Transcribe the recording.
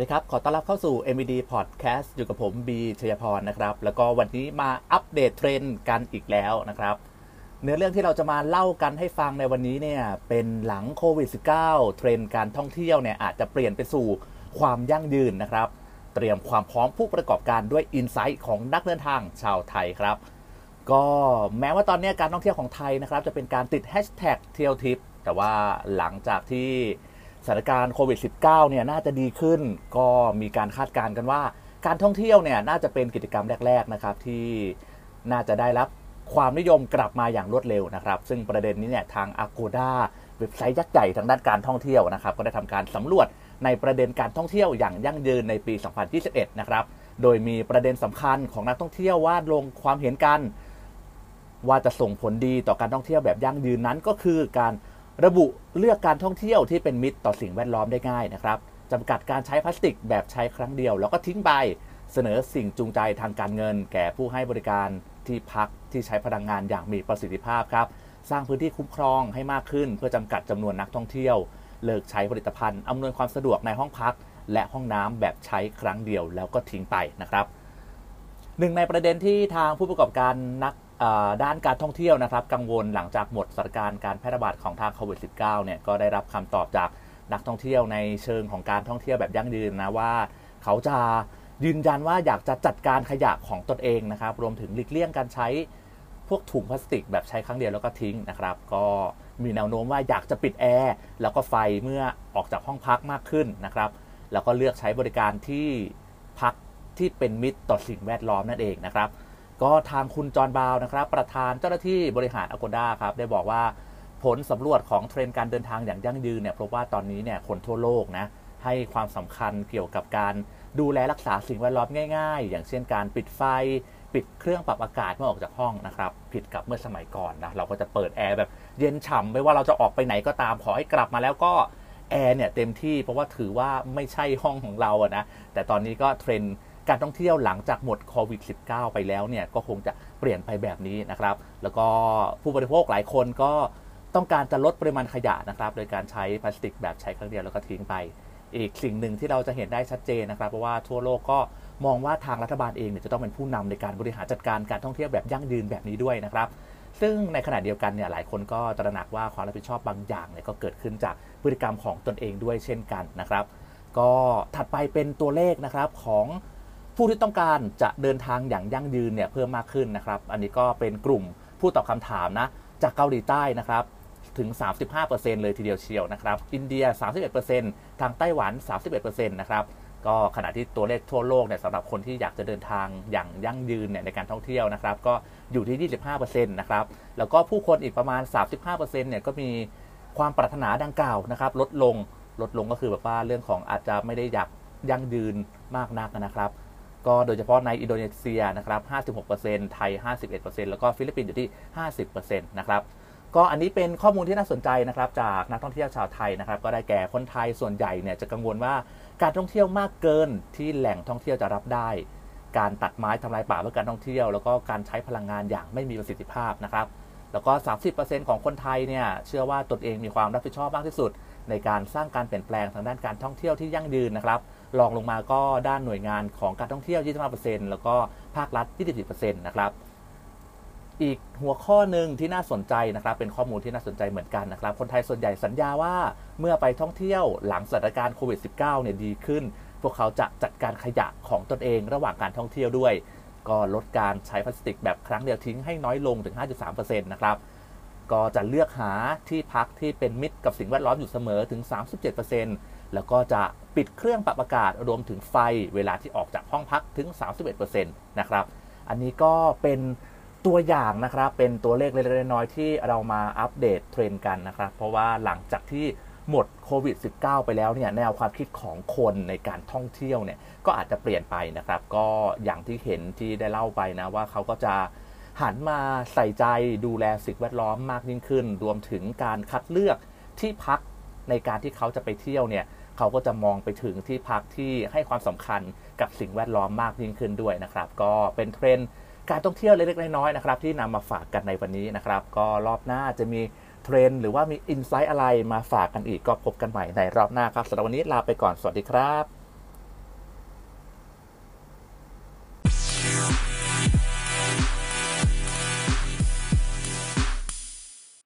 วัสดีครับขอต้อนรับเข้าสู่ MVD Podcast อยู่กับผมบีชัยพรนะครับแล้วก็วันนี้มาอัปเดตเทรนด์กันอีกแล้วนะครับเนื้อเรื่องที่เราจะมาเล่ากันให้ฟังในวันนี้เนี่ยเป็นหลังโควิด -19 เทรนด์การท่องเที่ยวเนี่ยอาจจะเปลี่ยนไปสู่ความยั่งยืนนะครับเตรียมความพร้อมผู้ประกอบการด้วยอินไซต์ของนักเดินทางชาวไทยครับก็แม้ว่าตอนนี้การท่องเที่ยวของไทยนะครับจะเป็นการติดแฮชแท็กเที่ยวทิปแต่ว่าหลังจากที่สถานการณ์โควิด -19 เนี่ยน่าจะดีขึ้นก็มีการคาดการณ์กันว่าการท่องเที่ยวเนี่ยน่าจะเป็นกิจกรรมแรกๆนะครับที่น่าจะได้รับความนิยมกลับมาอย่างรวดเร็วนะครับซึ่งประเด็นนี้เนี่ยทาง Agoda เว็บไซต์ยักษ์ใหญ่ทางด้านการท่องเที่ยวนะครับก็ได้ทำการสำรวจในประเด็นการท่องเที่ยวอย่างยั่งยืนในปี 2021 นะครับโดยมีประเด็นสำคัญของนักท่องเที่ยวว่าลงความเห็นกันว่าจะส่งผลดีต่อการท่องเที่ยวแบบยั่งยืนนั้นก็คือการระบุเลือกการท่องเที่ยวที่เป็นมิตรต่อสิ่งแวดล้อมได้ง่ายนะครับจำกัดการใช้พลาสติกแบบใช้ครั้งเดียวแล้วก็ทิ้งไปเสนอสิ่งจูงใจทางการเงินแก่ผู้ให้บริการที่พักที่ใช้พลังงานอย่างมีประสิทธิภาพครับสร้างพื้นที่คุ้มครองให้มากขึ้นเพื่อจำกัดจำนวนนักท่องเที่ยวเลิกใช้ผลิตภัณฑ์อำนวยความสะดวกในห้องพักและห้องน้ำแบบใช้ครั้งเดียวแล้วก็ทิ้งไปนะครับหนึ่งในประเด็นที่ทางผู้ประกอบการนักด้านการท่องเที่ยวนะครับกังวลหลังจากหมดสถานการณ์การแพร่ระบาดของทางโควิด -19 เนี่ยก็ได้รับคำตอบจากนักท่องเที่ยวในเชิงของการท่องเที่ยวแบบยั่งยืนนะว่าเขาจะยืนยันว่าอยากจะจัดการขยะของตนเองนะครับรวมถึงหลีกเลี่ยงการใช้พวกถุงพลาสติกแบบใช้ครั้งเดียวแล้วก็ทิ้งนะครับก็มีแนวโน้มว่าอยากจะปิดแอร์แล้วก็ไฟเมื่อออกจากห้องพักมากขึ้นนะครับแล้วก็เลือกใช้บริการที่พักที่เป็นมิตรต่อสิ่งแวดล้อมนั่นเองนะครับก็ทางคุณจอห์นบาวนะครับประธานเจ้าหน้าที่บริหาร Agoda ครับได้บอกว่าผลสำรวจของเทรนด์การเดินทางอย่างยั่งยืนเนี่ยพบว่าตอนนี้เนี่ยคนทั่วโลกนะให้ความสำคัญเกี่ยวกับการดูแลรักษาสิ่งแวดล้อมง่ายๆอย่างเช่นการปิดไฟปิดเครื่องปรับอากาศเมื่อออกจากห้องนะครับผิดกับเมื่อสมัยก่อนนะเราก็จะเปิดแอร์แบบเย็นฉ่ำไม่ว่าเราจะออกไปไหนก็ตามขอให้กลับมาแล้วก็แอร์เนี่ยเต็มที่เพราะว่าถือว่าไม่ใช่ห้องของเราอะนะแต่ตอนนี้ก็เทรนด์การท่องเที่ยวหลังจากหมดโควิด -19 ไปแล้วเนี่ยก็คงจะเปลี่ยนไปแบบนี้นะครับแล้วก็ผู้บริโภคหลายคนก็ต้องการจะลดปริมาณขยะนะครับโดยการใช้พลาสติกแบบใช้ครั้งเดียวแล้วก็ทิ้งไปอีกสิ่งหนึ่งที่เราจะเห็นได้ชัดเจนนะครับเพราะว่าทั่วโลกก็มองว่าทางรัฐบาลเองเนี่ยจะต้องเป็นผู้นำในการบริหารจัดการการท่องเที่ยวแบบยั่งยืนแบบนี้ด้วยนะครับซึ่งในขณะเดียวกันเนี่ยหลายคนก็ตระหนักว่าความรับผิดชอบบางอย่างเนี่ยก็เกิดขึ้นจากพฤติกรรมของตนเองด้วยเช่นกันนะครับก็ถัดไปเป็นตัวเลขนะครับของผู้ที่ต้องการจะเดินทางอย่างยั่งยืนเนี่ยเพิ่มมากขึ้นนะครับอันนี้ก็เป็นกลุ่มผู้ตอบคำถามนะจากเกาหลีใต้นะครับถึง 35% เลยทีเดียวเชียวนะครับอินเดีย 31% ทางไต้หวัน 31% นะครับก็ขณะที่ตัวเลขทั่วโลกเนี่ยสำหรับคนที่อยากจะเดินทางอย่างยั่งยืนเนี่ยในการท่องเที่ยวนะครับก็อยู่ที่ 25% นะครับแล้วก็ผู้คนอีกประมาณ 35% เนี่ยก็มีความปรารถนาดังกล่าวนะครับลดลงก็คือแบบว่าเรื่องของอาจจะไม่ได้อยากยั่งยืนมากนักนะครับก็โดยเฉพาะในอินโดนีเซียนะครับ 56% ไทย 51% แล้วก็ฟิลิปปินส์อยู่ที่ 50% นะครับก็อันนี้เป็นข้อมูลที่น่าสนใจนะครับจากนักท่องเที่ยวชาวไทยนะครับก็ได้แก่คนไทยส่วนใหญ่เนี่ยจะกังวลว่าการท่องเที่ยวมากเกินที่แหล่งท่องเที่ยวจะรับได้การตัดไม้ทำลายป่าเพื่อการท่องเที่ยวแล้วก็การใช้พลังงานอย่างไม่มีประสิทธิภาพนะครับแล้วก็ 30% ของคนไทยเนี่ยเชื่อว่าตนเองมีความรับผิดชอบมากที่สุดในการสร้างการเปลี่ยนแปลงทางด้านการท่องเที่ยวที่ยั่งยืนนะครับรองลงมาก็ด้านหน่วยงานของการท่องเที่ยว 25% แล้วก็ภาครัฐ 24% นะครับอีกหัวข้อหนึ่งที่น่าสนใจนะครับเป็นข้อมูลที่น่าสนใจเหมือนกันนะครับคนไทยส่วนใหญ่สัญญาว่าเมื่อไปท่องเที่ยวหลังสถานการณ์โควิด -19 เนี่ยดีขึ้นพวกเขาจะจัดการขยะของตนเองระหว่างการท่องเที่ยวด้วยก็ลดการใช้พลาสติกแบบครั้งเดียวทิ้งให้น้อยลงถึง 5.3% นะครับก็จะเลือกหาที่พักที่เป็นมิตรกับสิ่งแวดล้อมอยู่เสมอถึง 37% แล้วก็จะปิดเครื่องปรับอากาศรวมถึงไฟเวลาที่ออกจากห้องพักถึง 31% นะครับอันนี้ก็เป็นตัวอย่างนะครับเป็นตัวเลขเล็กๆน้อยๆที่เรามาอัปเดตเทรนด์กันนะครับเพราะว่าหลังจากที่หมดโควิด -19 ไปแล้วเนี่ยแนวความคิดของคนในการท่องเที่ยวเนี่ยก็อาจจะเปลี่ยนไปนะครับก็อย่างที่เห็นที่ได้เล่าไปนะว่าเขาก็จะหันมาใส่ใจดูแลสิ่งแวดล้อมมากยิ่งขึ้นรวมถึงการคัดเลือกที่พักในการที่เขาจะไปเที่ยวเนี่ยเขาก็จะมองไปถึงที่พักที่ให้ความสำคัญกับสิ่งแวดล้อมมากยิ่งขึ้นด้วยนะครับก็เป็นเทรนด์การท่องเที่ยวเล็กๆน้อยๆนะครับที่นำมาฝากกันในวันนี้นะครับก็รอบหน้าจะมีเทรนด์หรือว่ามีอินไซต์อะไรมาฝากกันอีกก็พบกันใหม่ในรอบหน้าครับสำหรับวันนี้ลาไปก่อนสวัสดีครับ